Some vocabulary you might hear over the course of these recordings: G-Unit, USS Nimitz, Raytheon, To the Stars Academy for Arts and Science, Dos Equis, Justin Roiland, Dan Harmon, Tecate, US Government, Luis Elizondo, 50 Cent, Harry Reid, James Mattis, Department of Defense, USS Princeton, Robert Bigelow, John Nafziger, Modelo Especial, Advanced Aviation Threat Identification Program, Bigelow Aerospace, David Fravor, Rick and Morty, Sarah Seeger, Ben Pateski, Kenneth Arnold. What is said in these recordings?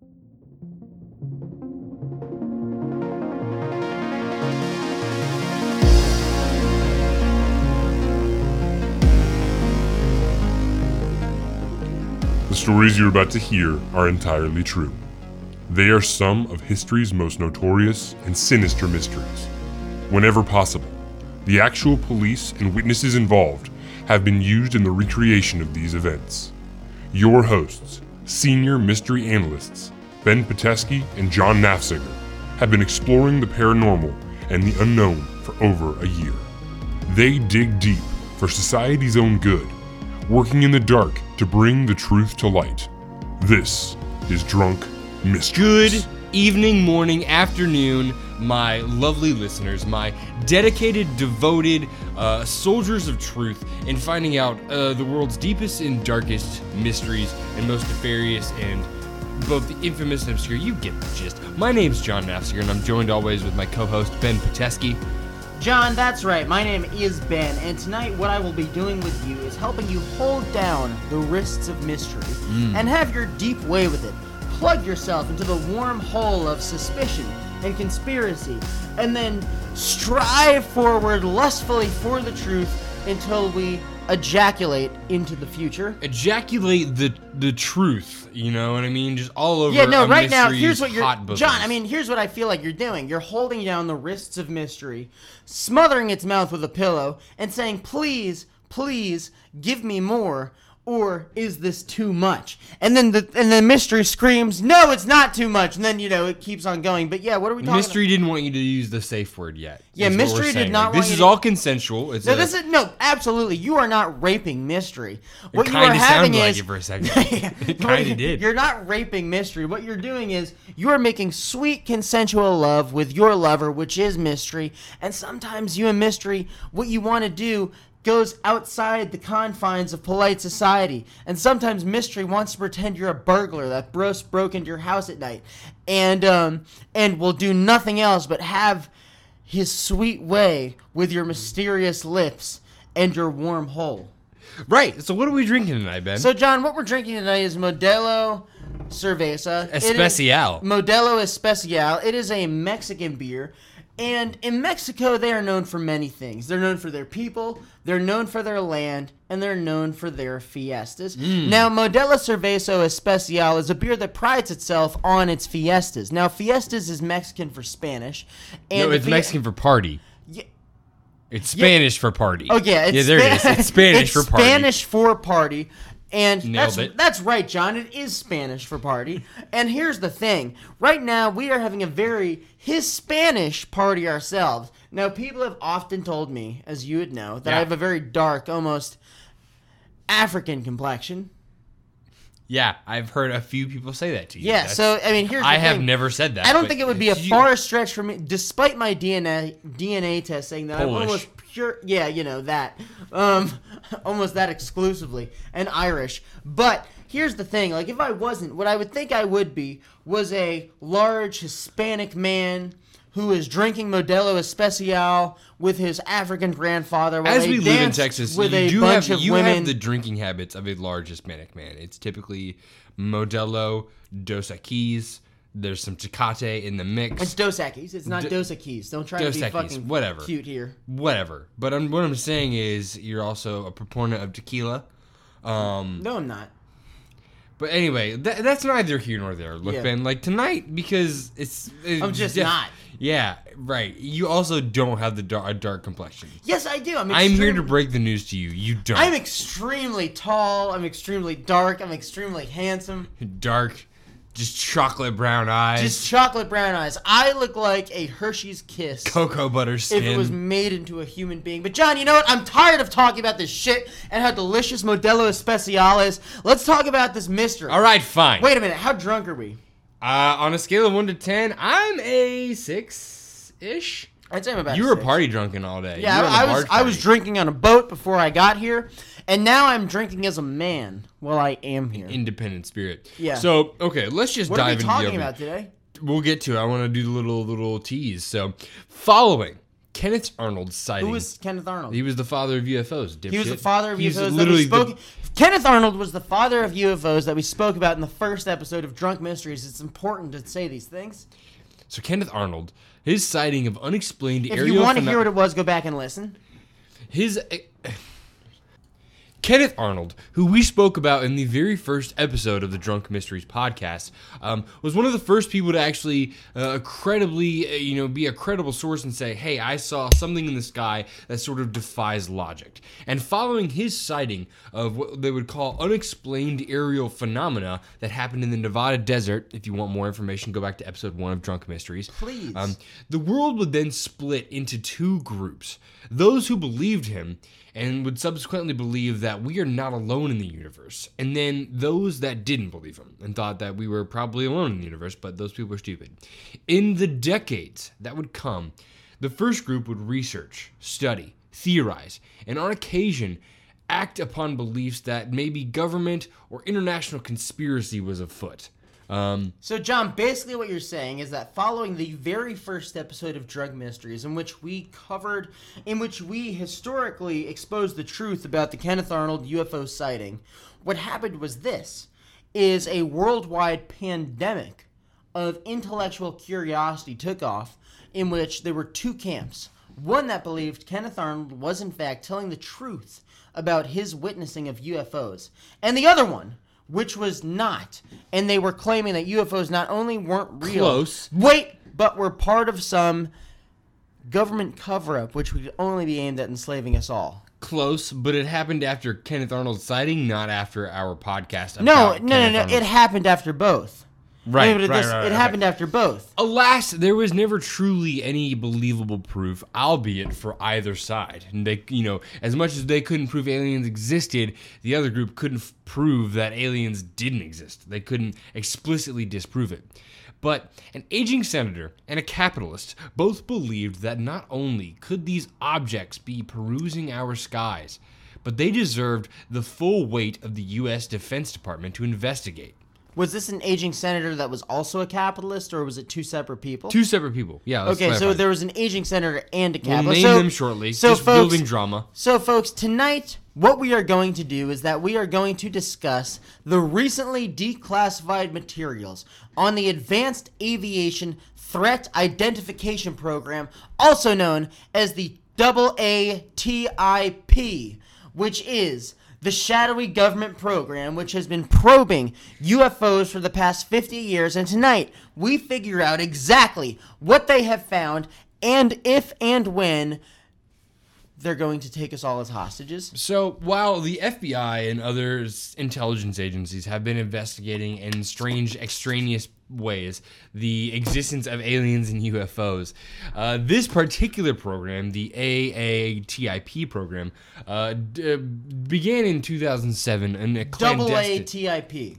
The stories you're about to hear are entirely true. They are some of history's most notorious and sinister mysteries. Whenever possible, the actual police and witnesses involved have been used in the recreation of these events. Your hosts, senior mystery analysts Ben Pateski and John Nafziger, have been exploring the paranormal and the unknown for over a year. They dig deep for society's own good, working in the dark to bring the truth to light. This is Drunk Mysteries. Good evening, morning, afternoon, my lovely listeners, my dedicated, devoted soldiers of truth in finding out the world's deepest and darkest mysteries and most nefarious and both the infamous and obscure. You get the gist. My name's John Nafziger, and I'm joined always with my co-host Ben Pateski. John, that's right. My name is Ben, and tonight what I will be doing with you is helping you hold down the wrists of mystery and have your deep way with it. Plug yourself into the warm hole of suspicion and conspiracy, and then strive forward lustfully for the truth until we ejaculate into the future. Ejaculate the truth, you know what I mean? Just all over. Yeah, no, right now, here's what you're, John, I mean, here's what I feel like you're doing. You're holding down the wrists of mystery, smothering its mouth with a pillow, and saying, please, please, give me more, or is this too much? And then the mystery screams, no, it's not too much, and then, you know, it keeps on going. But yeah, what are we talking mystery about? Didn't want you to use the safe word yet. Yeah, mystery did not like, want this you is to... all consensual. It's no, this is... No, absolutely. You are not raping mystery. What you are having is... It kind of sounded like it for a second. It kind of did. You're not raping mystery. What you're doing is you're making sweet, consensual love with your lover, which is mystery. And sometimes you and mystery, what you want to do goes outside the confines of polite society, and sometimes mystery wants to pretend you're a burglar that broke into your house at night, and will do nothing else but have his sweet way with your mysterious lips and your warm hole. Right. So what are we drinking tonight, Ben? So John, what we're drinking tonight is Modelo Cerveza Especial. Modelo Especial. It is a Mexican beer. And in Mexico, they are known for many things. They're known for their people, they're known for their land, and they're known for their fiestas. Now, Modelo Cerveza Especial is a beer that prides itself on its fiestas. Now, fiestas is Mexican for Spanish. And no, it's Mexican for party. Yeah. It's Spanish for party. Oh, yeah. It's there it is. It's Spanish for party. Spanish for party. And that's right, John. It is Spanish for party. And here's the thing. Right now, we are having a very Hispanish party ourselves. Now, people have often told me, as you would know, that I have a very dark, almost African complexion. Yeah, I've heard a few people say that to you. Yeah, so, I mean, here's the thing. I have never said that. I don't think it would be a far stretch for me, despite my DNA test saying that Polish. I'm almost pure, yeah, you know, that, almost that exclusively, and Irish. But here's the thing, like, if I wasn't, what I would think I would be was a large Hispanic man who is drinking Modelo Especial with his African grandfather while they dance with a bunch of women. You have the drinking habits of a large Hispanic man. It's typically Modelo, Dos Equis. There's some Tecate in the mix. It's Dos Equis. It's not Dos Equis. Don't try to be fucking cute here. Whatever. But what I'm saying is you're also a proponent of tequila. No, I'm not. But anyway, that's neither here nor there. Look, Ben, like tonight, because it's I'm just not. Yeah, right. You also don't have a dark complexion. Yes, I do. I'm here to break the news to you. You don't. I'm extremely tall. I'm extremely dark. I'm extremely handsome. Dark, just chocolate brown eyes. I look like a Hershey's Kiss. Cocoa butter skin. If it was made into a human being. But John, you know what? I'm tired of talking about this shit and how delicious Modelo Especial is. Let's talk about this mystery. All right, fine. Wait a minute. How drunk are we? On a scale of 1 to 10, I'm a 6-ish. I'd say I'm about 6. You were party drunken all day. Yeah, I was drinking on a boat before I got here, and now I'm drinking as a man while I am here. Independent spirit. Yeah. So, okay, let's just dive into the opening. What are we talking about today? We'll get to it. I want to do the little tease. So, following Kenneth Arnold sighting. Who was Kenneth Arnold? He was the father of UFOs. Dipshit. He was the father of UFOs that we spoke. Kenneth Arnold was the father of UFOs that we spoke about in the first episode of Drunk Mysteries. It's important to say these things. So Kenneth Arnold, his sighting of unexplained aerial phenomena. If you want to hear what it was, go back and listen. His Kenneth Arnold, who we spoke about in the very first episode of the Drunk Mysteries podcast, was one of the first people to actually credibly, be a credible source and say, hey, I saw something in the sky that sort of defies logic. And following his sighting of what they would call unexplained aerial phenomena that happened in the Nevada desert, if you want more information, go back to episode 1 of Drunk Mysteries. Please. The world would then split into two groups. Those who believed him and would subsequently believe that we are not alone in the universe. And then those that didn't believe him and thought that we were probably alone in the universe, but those people were stupid. In the decades that would come, the first group would research, study, theorize, and on occasion act upon beliefs that maybe government or international conspiracy was afoot. So, John, basically what you're saying is that following the very first episode of Drug Mysteries, in which we historically exposed the truth about the Kenneth Arnold UFO sighting, what happened was this, is a worldwide pandemic of intellectual curiosity took off, in which there were two camps. One that believed Kenneth Arnold was, in fact, telling the truth about his witnessing of UFOs, and the other one, which was not, and they were claiming that UFOs not only weren't real, but were part of some government cover-up, which would only be aimed at enslaving us all. Close, but it happened after Kenneth Arnold's sighting, not after our podcast. No, it happened after both. Right, after both. Alas, there was never truly any believable proof, albeit for either side. And they, as much as they couldn't prove aliens existed, the other group couldn't prove that aliens didn't exist. They couldn't explicitly disprove it. But an aging senator and a capitalist both believed that not only could these objects be perusing our skies, but they deserved the full weight of the U.S. Defense Department to investigate. Was this an aging senator that was also a capitalist, or was it two separate people? Two separate people, yeah. Okay, so there was an aging senator and a capitalist. We'll name them shortly, just building drama. So, folks, tonight what we are going to do is that we are going to discuss the recently declassified materials on the Advanced Aviation Threat Identification Program, also known as the AATIP, which is the shadowy government program, which has been probing UFOs for the past 50 years, and tonight we figure out exactly what they have found and if and when they're going to take us all as hostages. So while the FBI and other intelligence agencies have been investigating in strange, extraneous ways the existence of aliens and UFOs, this particular program, the AATIP program, began in 2007 in a clandestine...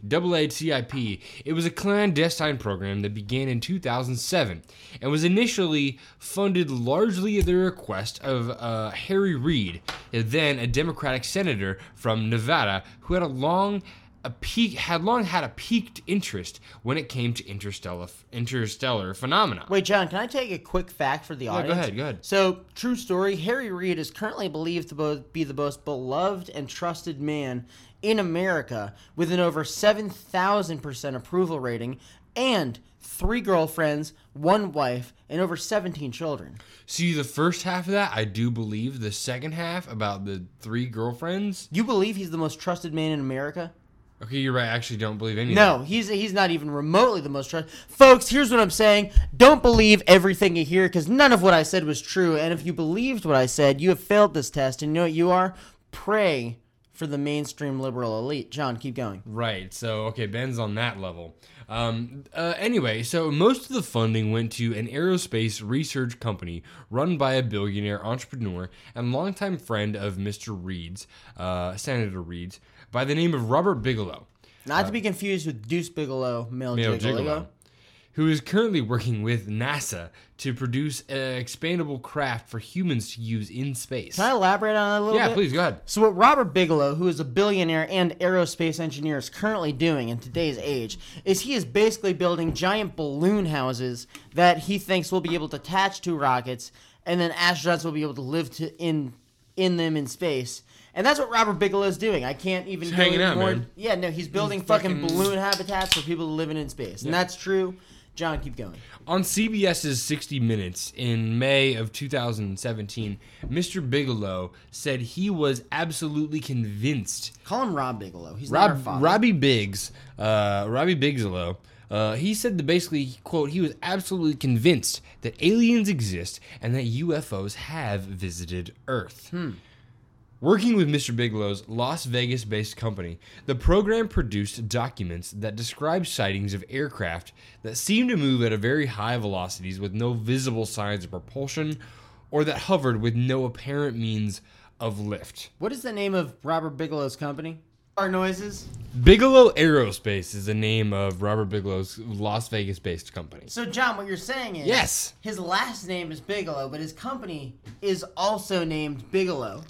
AATIP. It was a clandestine program that began in 2007 and was initially funded largely at the request of Harry Reid, then a Democratic senator from Nevada, who had long had a piqued interest when it came to interstellar phenomena. Wait, John, can I take a quick fact for the audience? Go ahead. So, true story, Harry Reid is currently believed to be the most beloved and trusted man in America, with an over 7,000% approval rating, and 3 girlfriends, 1 wife, and over 17 children. See, the first half of that, I do believe. The second half, about the 3 girlfriends... You believe he's the most trusted man in America? Okay, you're right. I actually don't believe anything. No, he's not even remotely the most trusted. Folks, here's what I'm saying. Don't believe everything you hear, because none of what I said was true. And if you believed what I said, you have failed this test. And you know what you are? Prey for the mainstream liberal elite. John, keep going. Right. So, okay, Ben's on that level. Anyway, so most of the funding went to an aerospace research company run by a billionaire entrepreneur and longtime friend of Mr. Reid's, Senator Reid's, by the name of Robert Bigelow. Not to be confused with Deuce Bigelow, Male Gigolo, who is currently working with NASA to produce an expandable craft for humans to use in space. Can I elaborate on that a little bit? Yeah, please, go ahead. So what Robert Bigelow, who is a billionaire and aerospace engineer, is currently doing in today's age is he is basically building giant balloon houses that he thinks will be able to attach to rockets and then astronauts will be able to live to in them in space. And that's what Robert Bigelow is doing. I can't even he's hanging out, more. Man. Yeah, no, he's building fucking balloon habitats for people living in space. And that's true. John, keep going. On CBS's 60 Minutes in May of 2017, Mr. Bigelow said he was absolutely convinced. Call him Rob Bigelow. He's Rob, not our father. Robbie Bigelow. He said that basically, quote, he was absolutely convinced that aliens exist and that UFOs have visited Earth. Working with Mr. Bigelow's Las Vegas-based company, the program produced documents that described sightings of aircraft that seemed to move at a very high velocities with no visible signs of propulsion or that hovered with no apparent means of lift. What is the name of Robert Bigelow's company? Our noises? Bigelow Aerospace is the name of Robert Bigelow's Las Vegas-based company. So, John, what you're saying is his last name is Bigelow, but his company is also named Bigelow.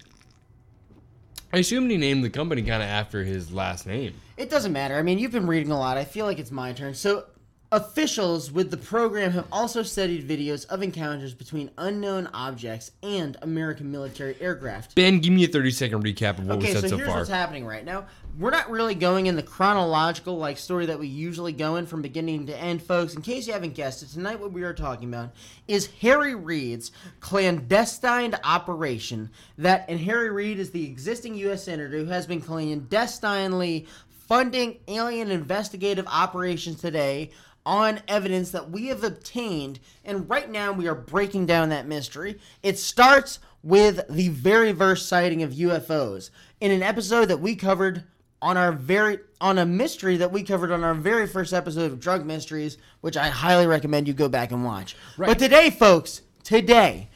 I assume he named the company kind of after his last name. It doesn't matter. I mean, you've been reading a lot. I feel like it's my turn. So, officials with the program have also studied videos of encounters between unknown objects and American military aircraft. Ben, give me a 30-second recap of what we said so far. Okay, so here's what's happening right now. We're not really going in the chronological like story that we usually go in from beginning to end, folks. In case you haven't guessed it, tonight what we are talking about is Harry Reid's clandestine operation. And Harry Reid is the existing U.S. Senator who has been clandestinely funding alien investigative operations today on evidence that we have obtained, and right now we are breaking down that mystery. It starts with the very first sighting of UFOs in an episode that we covered on a mystery that we covered on our very first episode of Drug Mysteries, which I highly recommend you go back and watch. Right. But today, folks, we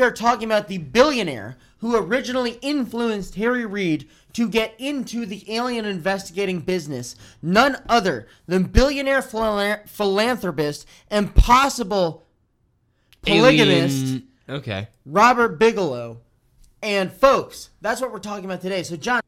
are talking about the billionaire who originally influenced Harry Reid to get into the alien investigating business. None other than billionaire philanthropist and possible polygamist Robert Bigelow. And folks, that's what we're talking about today. So John,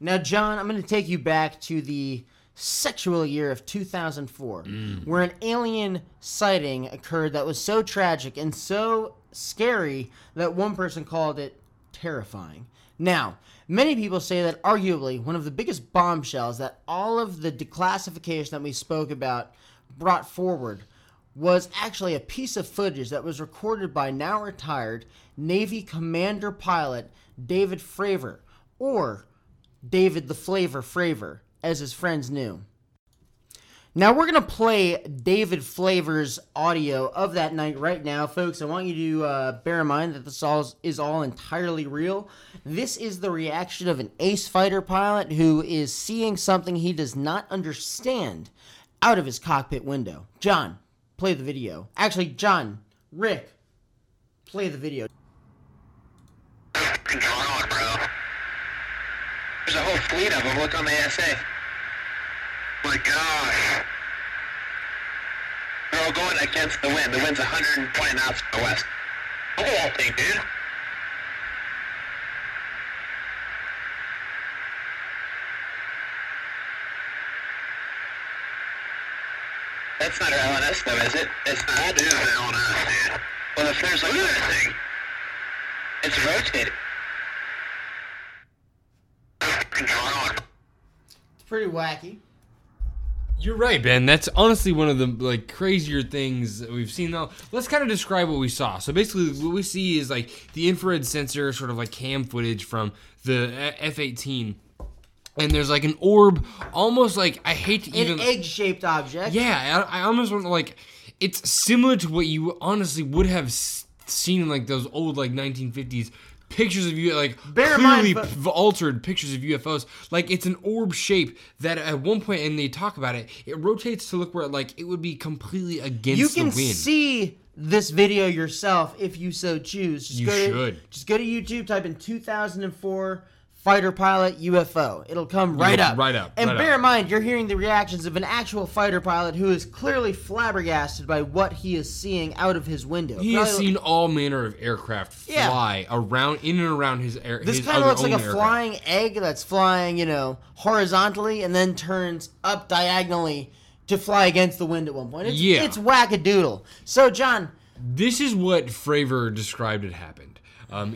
I'm going to take you back to the sexual year of 2004, where an alien sighting occurred that was so tragic and so scary that one person called it terrifying. Now, many people say that arguably one of the biggest bombshells that all of the declassification that we spoke about brought forward was actually a piece of footage that was recorded by now retired Navy commander pilot David Fravor, or David the Flavor Fravor, as his friends knew. Now, we're going to play David Flavor's audio of that night right now, folks. I want you to bear in mind that this is all entirely real. This is the reaction of an ace fighter pilot who is seeing something he does not understand out of his cockpit window. John, play the video. Actually, John, Rick, play the video. Something's wrong, bro. There's a whole fleet of them. Look on the ASA. Oh my gosh. They're all going against the wind. The wind's 120 knots to the west. Look at that thing, dude. That's not our LNS though, is it? It's not. That is the LNS, dude. Well, if there's like that thing, it's rotating. It's pretty wacky. You're right, Ben. That's honestly one of the crazier things that we've seen. Now, let's kind of describe what we saw. So basically, what we see is the infrared sensor, sort of cam footage from the F-18, and there's an orb, almost I hate to even an egg-shaped object. Yeah, I almost want to it's similar to what you honestly would have seen in those old 1950s. Pictures of you altered pictures of UFOs. It's an orb shape that at one point, and they talk about it, it rotates to look where it would be completely against the wind. You can see this video yourself if you so choose. Just go to YouTube, type in 2004 fighter pilot UFO. It'll come right up. And bear in mind, you're hearing the reactions of an actual fighter pilot who is clearly flabbergasted by what he is seeing out of his window. He has seen all manner of aircraft fly around, in and around his aircraft. This kind of looks like a flying egg that's flying, horizontally and then turns up diagonally to fly against the wind at one point. It's wackadoodle. So, John, This is what Fravor described had happened.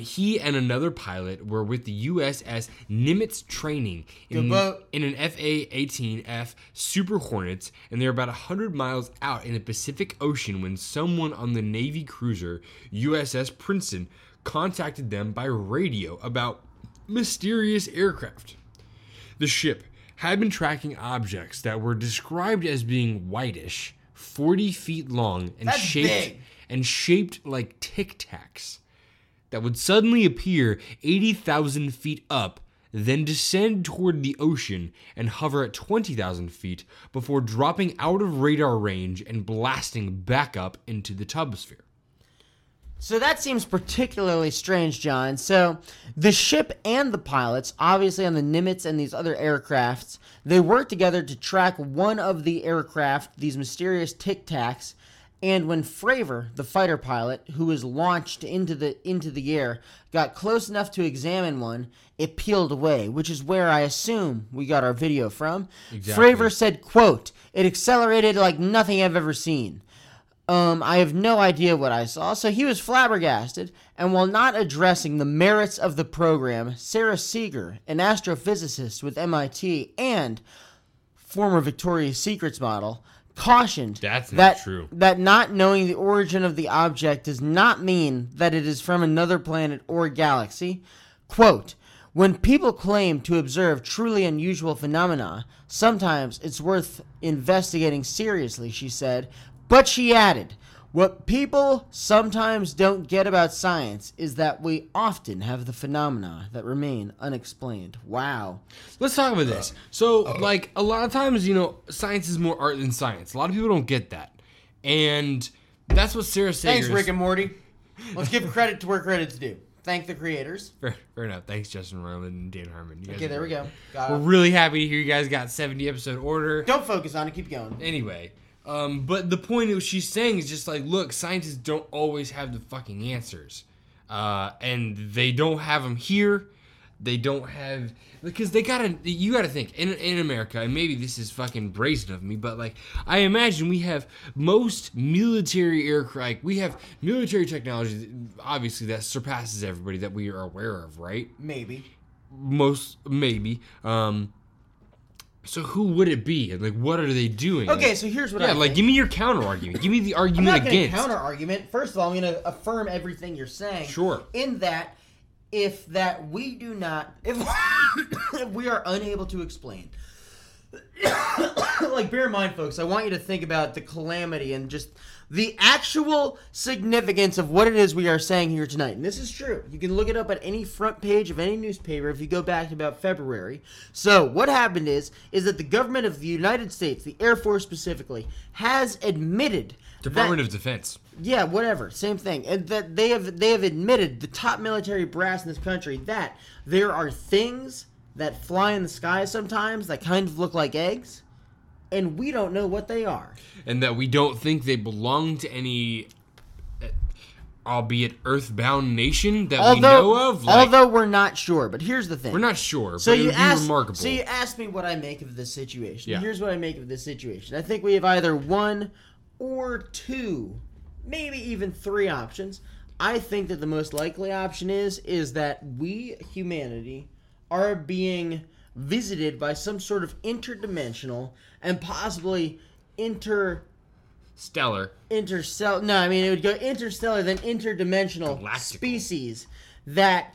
He and another pilot were with the USS Nimitz training in an FA-18F Super Hornets, and they were about 100 miles out in the Pacific Ocean when someone on the Navy cruiser USS Princeton contacted them by radio about mysterious aircraft. The ship had been tracking objects that were described as being whitish, 40 feet long, and shaped like Tic Tacs, that would suddenly appear 80,000 feet up, then descend toward the ocean and hover at 20,000 feet before dropping out of radar range and blasting back up into the tubosphere. So that seems particularly strange, John. So the ship and the pilots, obviously on the Nimitz and these other aircrafts, they worked together to track one of the aircraft, these mysterious Tic Tacs. And when Fravor, the fighter pilot, who was launched into the air, got close enough to examine one, it peeled away, which is where I assume we got our video from. Exactly. Fravor said, quote, "It accelerated like nothing I've ever seen. I have no idea what I saw." So he was flabbergasted, and while not addressing the merits of the program, Sarah Seeger, an astrophysicist with MIT and former Victoria's Secrets model, cautioned that not knowing the origin of the object does not mean that it is from another planet or galaxy. Quote, "When people claim to observe truly unusual phenomena, sometimes it's worth investigating seriously," she said. But she added, "What people sometimes don't get about science is that we often have the phenomena that remain unexplained." Wow. Let's talk about this. So, a lot of times, science is more art than science. A lot of people don't get that. And that's what Sarah Seeger... Thanks, Rick and Morty. Let's give credit to where credit's due. Thank the creators. Fair enough. Thanks, Justin Roiland and Dan Harmon. Okay, there we go. We're really happy to hear you guys got 70-episode order. Don't focus on it. Keep going. Anyway... but the point that she's saying is just look, scientists don't always have the fucking answers. And they don't have them here. They don't have... Because you gotta think, in America, and maybe this is fucking brazen of me, but I imagine we have most military aircraft, we have military technology, obviously, that surpasses everybody that we are aware of, right? Maybe. So who would it be? And what are they doing? Okay, so here's what I think. Give me your counter-argument. Give me the argument against. I'm not going to counter-argument. First of all, I'm going to affirm everything you're saying. Sure. In that, if we are unable to explain. Bear in mind, folks, I want you to think about the calamity and just the actual significance of what it is we are saying here tonight. And this is true. You can look it up at any front page of any newspaper if you go back to about February. So what happened is that the government of the United States, the Air Force specifically, has admitted... Department of Defense. Yeah, whatever. Same thing. And that they have admitted, the top military brass in this country, that there are things that fly in the sky sometimes that kind of look like eggs. And we don't know what they are. And that we don't think they belong to any, albeit earthbound nation that we know of. Although we're not sure. But here's the thing. We're not sure, so but it would be remarkable. So you asked me what I make of this situation. Yeah. Here's what I make of this situation. I think we have either one or two, maybe even three options. I think that the most likely option is that we, humanity, are being visited by some sort of interdimensional and possibly interstellar, then interdimensional species that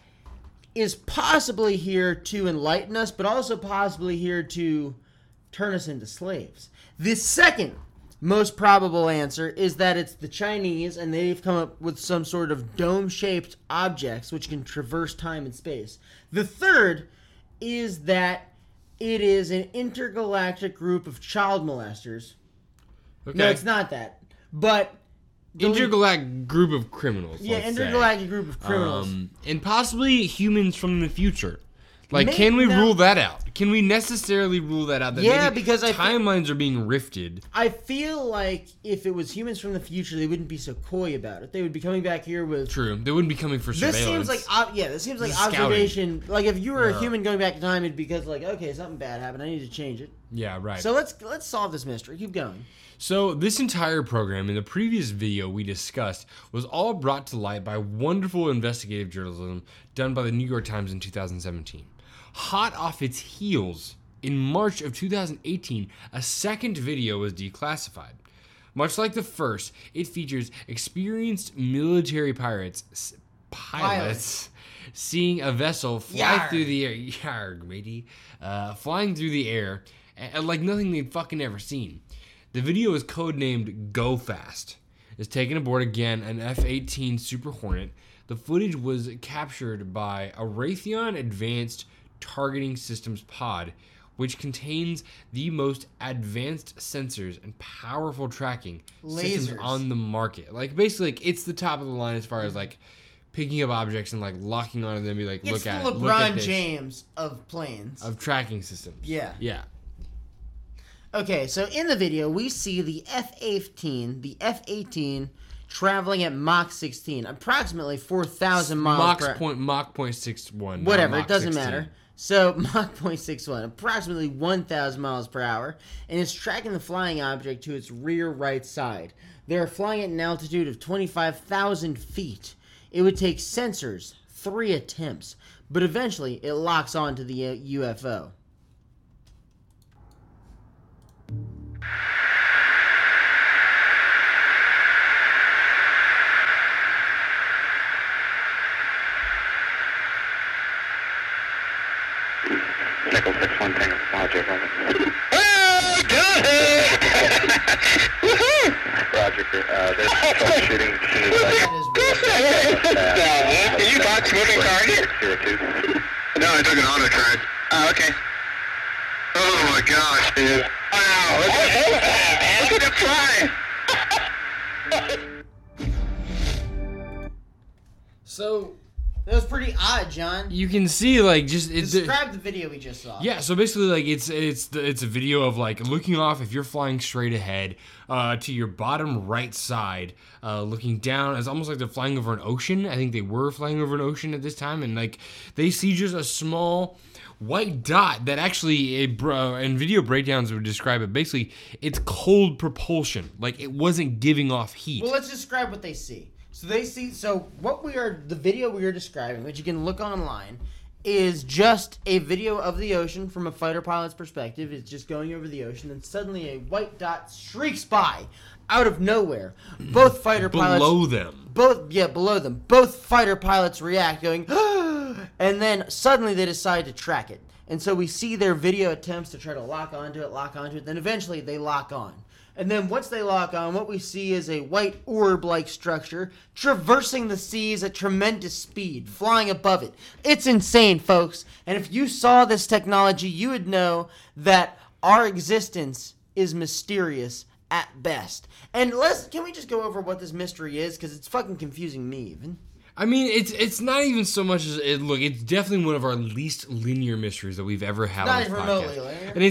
is possibly here to enlighten us, but also possibly here to turn us into slaves. The second most probable answer is that it's the Chinese, and they've come up with some sort of dome-shaped objects which can traverse time and space. The third is that it is an intergalactic group of child molesters. Okay. No, it's not that. But... intergalactic group of criminals. Yeah, intergalactic group of criminals. And possibly humans from the future. Can we rule that out? Can we necessarily rule that out? That yeah, because timelines are being rifted. I feel like if it was humans from the future, they wouldn't be so coy about it. They would be coming back here with... True. They wouldn't be coming for surveillance. This seems like observation. Like, if you were a human going back in time, it'd be because, like, okay, something bad happened. I need to change it. Yeah, right. So let's solve this mystery. Keep going. So this entire program in the previous video we discussed was all brought to light by wonderful investigative journalism done by the New York Times in 2017. Hot off its heels, in March of 2018, a second video was declassified. Much like the first, it features experienced military pilots seeing a vessel fly through the air. Flying through the air like nothing they'd fucking ever seen. The video is codenamed Go Fast. It's taken aboard again an F-18 Super Hornet. The footage was captured by a Raytheon Advanced Targeting Systems pod, which contains the most advanced sensors and powerful tracking systems on the market. Like, basically, like, it's the top of the line as far as, like, picking up objects and, like, locking onto them and be like, look at it. It's the LeBron James of planes. Of tracking systems. Yeah. Yeah. Okay, so in the video, we see the F-18 traveling at Mach 16, approximately 4,000 miles per hour. Mach 0.61. Whatever, it doesn't matter. So, Mach 0.61, approximately 1,000 miles per hour, and it's tracking the flying object to its rear right side. They're flying at an altitude of 25,000 feet. It would take sensors 3 attempts, but eventually it locks onto the UFO. Roger, there's troubleshooting. Are you box moving car here? No, I took an auto drive. Oh, okay. Oh my gosh, dude. Wow, look at it fly. So... that was pretty odd, John. You can see, like, just... Describe the video we just saw. Yeah, so basically, like, it's a video of, like, looking off if you're flying straight ahead to your bottom right side, looking down. It's almost like they're flying over an ocean. I think they were flying over an ocean at this time. And, like, they see just a small white dot that actually, and video breakdowns would describe it. Basically, it's cold propulsion. Like, it wasn't giving off heat. Well, let's describe what they see. So they see. So what the video we are describing, which you can look online, is just a video of the ocean from a fighter pilot's perspective. It's just going over the ocean, and suddenly a white dot streaks by, out of nowhere. Both fighter pilots below them. Both fighter pilots react, going, and then suddenly they decide to track it. And so we see their video attempts to try to lock onto it. Then eventually they lock on. And then once they lock on, what we see is a white orb-like structure traversing the seas at tremendous speed, flying above it. It's insane, folks. And if you saw this technology, you would know that our existence is mysterious at best. And can we just go over what this mystery is? Because it's fucking confusing me, even. I mean, it's not even so much as it's definitely one of our least linear mysteries that we've ever had on this podcast. Not even remotely linear. And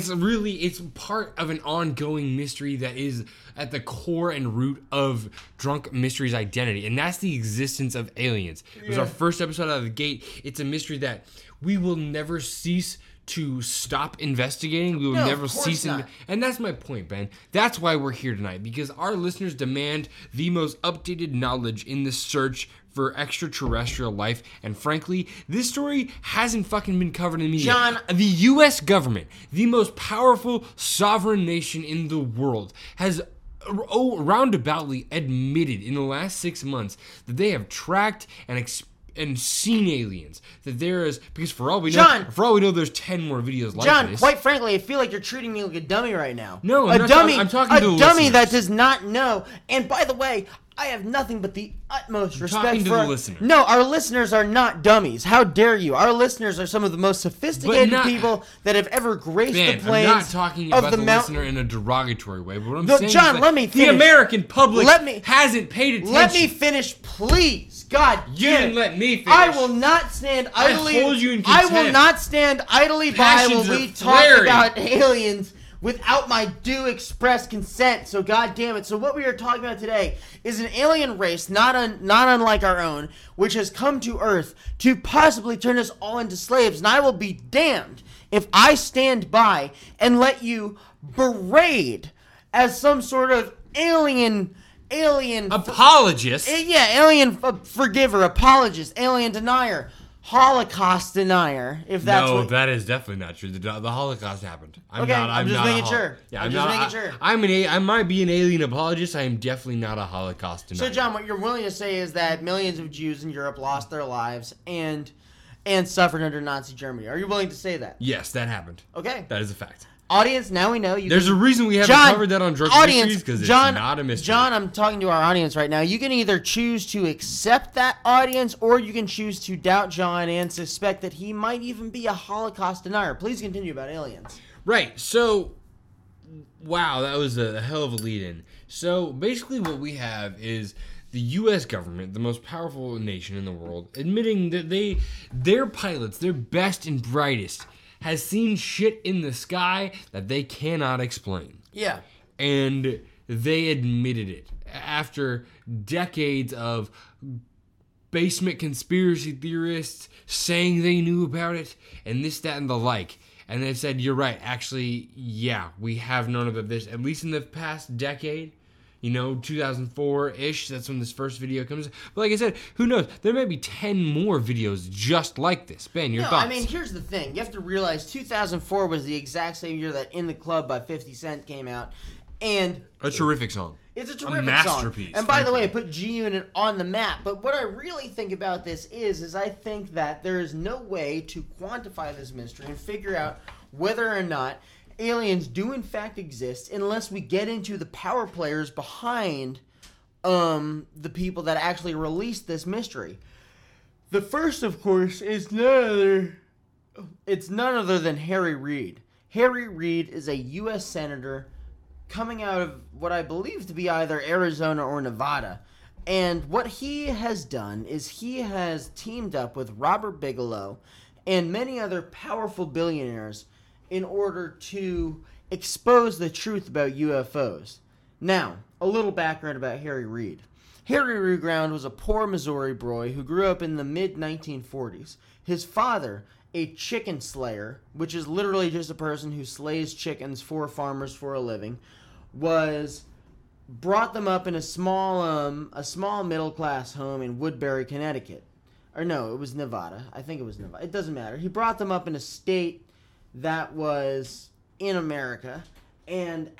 it's part of an ongoing mystery that is at the core and root of Drunk Mystery's identity, and that's the existence of aliens. Yeah. It was our first episode out of the gate. It's a mystery that we will never cease to stop investigating. We will never cease. And that's my point, Ben. That's why we're here tonight, because our listeners demand the most updated knowledge in the search for extraterrestrial life, and frankly, this story hasn't fucking been covered in the media. John, the U.S. government, the most powerful sovereign nation in the world, has roundaboutly admitted in the last 6 months that they have tracked and seen aliens. That there is, because for all we know, there's 10 more videos like this. John, quite frankly, I feel like you're treating me like a dummy right now. No, I'm not. I'm talking to a dummy listeners that does not know. And by the way, I have nothing but the utmost respect for our listeners. No, our listeners are not dummies. How dare you? Our listeners are some of the most sophisticated people that have ever graced the plains. I'm not talking about the listener in a derogatory way, but what I'm saying John, is let me finish. The American public hasn't paid attention. Let me finish, please. God, you didn't let me finish. I will not stand idly. I hold you in contempt. I will not stand idly by while we talk about aliens without my due express consent. So goddamn it. So what we are talking about today is an alien race not unlike our own, which has come to Earth to possibly turn us all into slaves. And I will be damned if I stand by and let you berate as some sort of alien apologist. Alien forgiver, apologist, alien denier. Holocaust denier, if that's that is definitely not true. The Holocaust happened. I'm just making sure. Yeah, I'm just making sure. I might be an alien apologist. I am definitely not a Holocaust denier. So, John, what you're willing to say is that millions of Jews in Europe lost their lives and suffered under Nazi Germany. Are you willing to say that? Yes, that happened. Okay. That is a fact. Audience, now we know. There's a reason we haven't covered that on Drunk Mysteries, because it's not a mystery. John, I'm talking to our audience right now. You can either choose to accept that audience, or you can choose to doubt John and suspect that he might even be a Holocaust denier. Please continue about aliens. Right. So, wow, that was a hell of a lead-in. So, basically what we have is the U.S. government, the most powerful nation in the world, admitting that their pilots, their best and brightest, has seen shit in the sky that they cannot explain. Yeah. And they admitted it after decades of basement conspiracy theorists saying they knew about it and this, that, and the like. And they said, you're right. Actually, yeah, we have known about this, at least in the past decade. 2004-ish, that's when this first video comes. But like I said, who knows? There may be 10 more videos just like this. Ben, your thoughts? I mean, here's the thing. You have to realize 2004 was the exact same year that In the Club by 50 Cent came out. And a terrific song. It's a terrific masterpiece. And by the way, it put G-Unit on the map. But what I really think about this is I think that there is no way to quantify this mystery and figure out whether or not aliens do in fact exist unless we get into the power players behind the people that actually released this mystery. The first, of course, is none other than Harry Reid. Harry Reid is a U.S. senator coming out of what I believe to be either Arizona or Nevada. And what he has done is he has teamed up with Robert Bigelow and many other powerful billionaires in order to expose the truth about UFOs. Now, a little background about Harry Reid. Harry Reid was a poor Missouri boy who grew up in the mid-1940s. His father, a chicken slayer, which is literally just a person who slays chickens for farmers for a living, brought them up in a small middle-class home in Woodbury, Connecticut. Or no, it was Nevada. I think it was Nevada. It doesn't matter. He brought them up in a state that was in America, and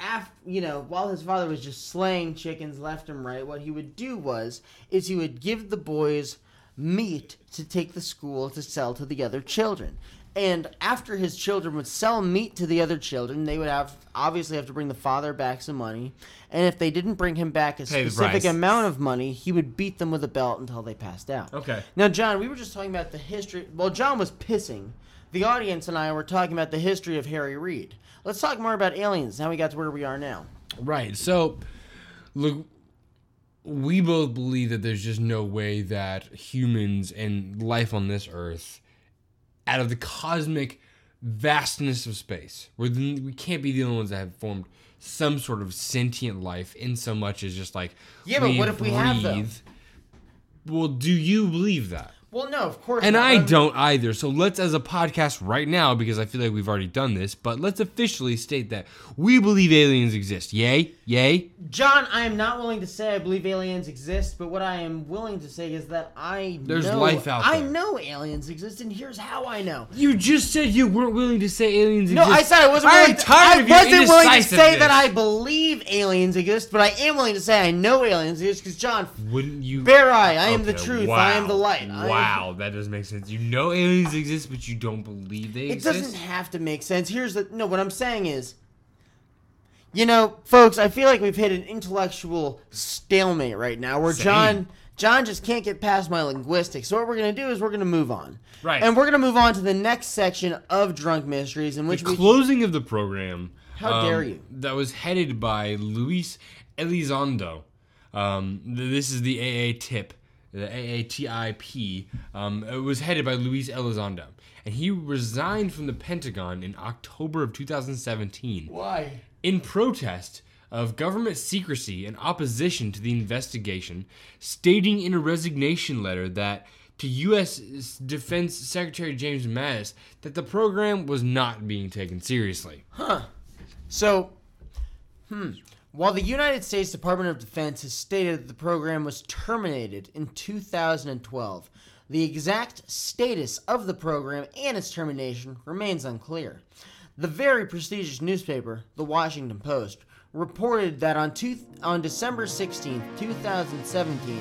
while his father was just slaying chickens left and right, what he would do is he would give the boys meat to take the school to sell to the other children. And after his children would sell meat to the other children, they would obviously have to bring the father back some money, and if they didn't bring him back a specific amount of money, he would beat them with a belt until they passed out. Okay. Now, John, we were just talking about the history. Well, John was pissing. The audience and I were talking about the history of Harry Reid. Let's talk more about aliens. Now we got to where we are now. Right. So, look, we both believe that there's just no way that humans and life on this earth, out of the cosmic vastness of space, we can't be the only ones that have formed some sort of sentient life in so much as just like, yeah, but what if we have them? Well, do you believe that? Well, no, of course not. And I don't either. So let's, as a podcast right now, because I feel like we've already done this, but let's officially state that we believe aliens exist. Yay? Yay? John, I am not willing to say I believe aliens exist, but what I am willing to say is that there's life out there. I know aliens exist, and here's how I know. You just said you weren't willing to say aliens exist. No, I said I wasn't willing to. I wasn't willing to say that I believe aliens exist, but I am willing to say I know aliens exist, because John, wouldn't you? Bear I am the truth. Wow. I am the light. Wow, that doesn't make sense. You know aliens exist, but you don't believe they exist? It doesn't have to make sense. What I'm saying is, You know, folks, I feel like we've hit an intellectual stalemate right now where John just can't get past my linguistics. So what we're going to do is we're going to move on. Right. And we're going to move on to the next section of Drunk Mysteries, in which the closing of the program. How dare you? That was headed by Luis Elizondo. This is the AATIP. The AATIP. It was headed by Luis Elizondo. And he resigned from the Pentagon in October of 2017. Why? In protest of government secrecy and opposition to the investigation, stating in a resignation letter that to U.S. Defense Secretary James Mattis that the program was not being taken seriously. Huh. So, while the United States Department of Defense has stated that the program was terminated in 2012, the exact status of the program and its termination remains unclear. The very prestigious newspaper, The Washington Post, reported that on December 16, 2017,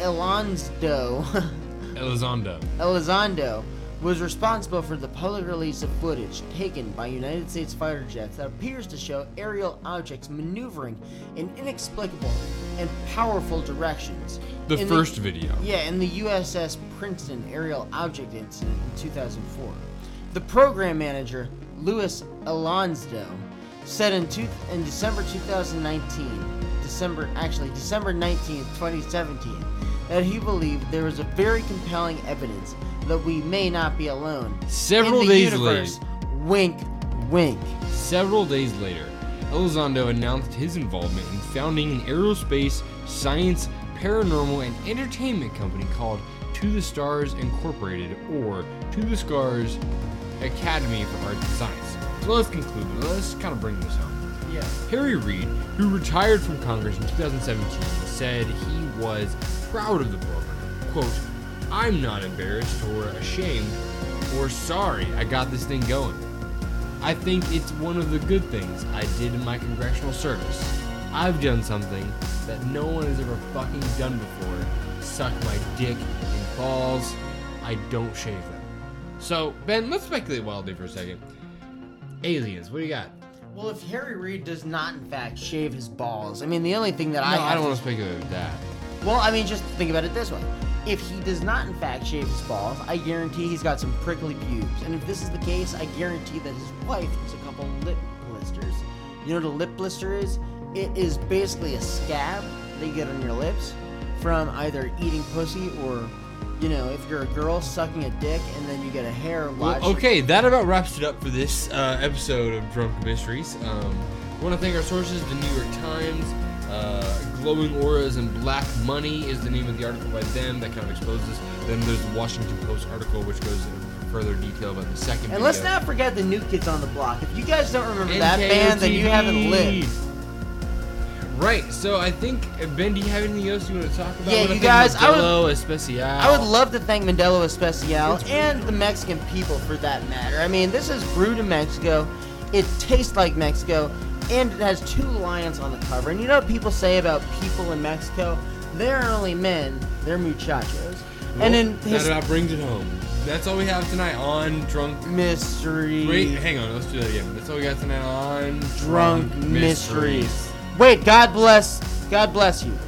Elizondo was responsible for the public release of footage taken by United States fighter jets that appears to show aerial objects maneuvering in inexplicable and powerful directions. The first video. Yeah, in the USS Princeton aerial object incident in 2004. The program manager, Luis Elizondo, said in December 19th, 2017, that he believed there was a very compelling evidence that we may not be alone. Several days later, wink, wink. Several days later, Elizondo announced his involvement in founding an aerospace, science, paranormal, and entertainment company called To the Stars Incorporated, or To the Stars Academy for Arts and Science. So let's conclude. Let's kind of bring this home. Yeah. Harry Reid, who retired from Congress in 2017, said he was proud of the program. Quote, "I'm not embarrassed or ashamed or sorry I got this thing going. I think it's one of the good things I did in my congressional service. I've done something that no one has ever fucking done before. Suck my dick and balls. I don't shave them." So, Ben, let's speculate wildly for a second. Aliens, what do you got? Well, if Harry Reid does not, in fact, shave his balls, I mean, the only thing that I don't want to speculate with that. Well, I mean, just think about it this way. If he does not, in fact, shave his balls, I guarantee he's got some prickly pubes. And if this is the case, I guarantee that his wife has a couple lip blisters. You know what a lip blister is? It is basically a scab that you get on your lips from either eating pussy or, you know, if you're a girl, sucking a dick, and then you get a hair lodged. Well, okay, that about wraps it up for this episode of Drunk Mysteries. I want to thank our sources, the New York Times. Glowing Auras and Black Money is the name of the article by them that kind of exposes. Then there's the Washington Post article, which goes into further detail about the second video. And let's not forget the New Kids on the Block. If you guys don't remember NKOTB. That band, then you haven't lived. Right, so I think, Ben, do you have anything else you want to talk about? Yeah, you guys, I would love to thank Modelo Especial and the Mexican people for that matter. I mean, this is brewed in Mexico. It tastes like Mexico. And it has two lions on the cover. And you know what people say about people in Mexico? They're only men. They're muchachos. Well, and then that about brings it home. That's all we have tonight on Drunk Mysteries. Wait, hang on. Let's do that again. That's all we got tonight on Drunk Mysteries. Wait, God bless you.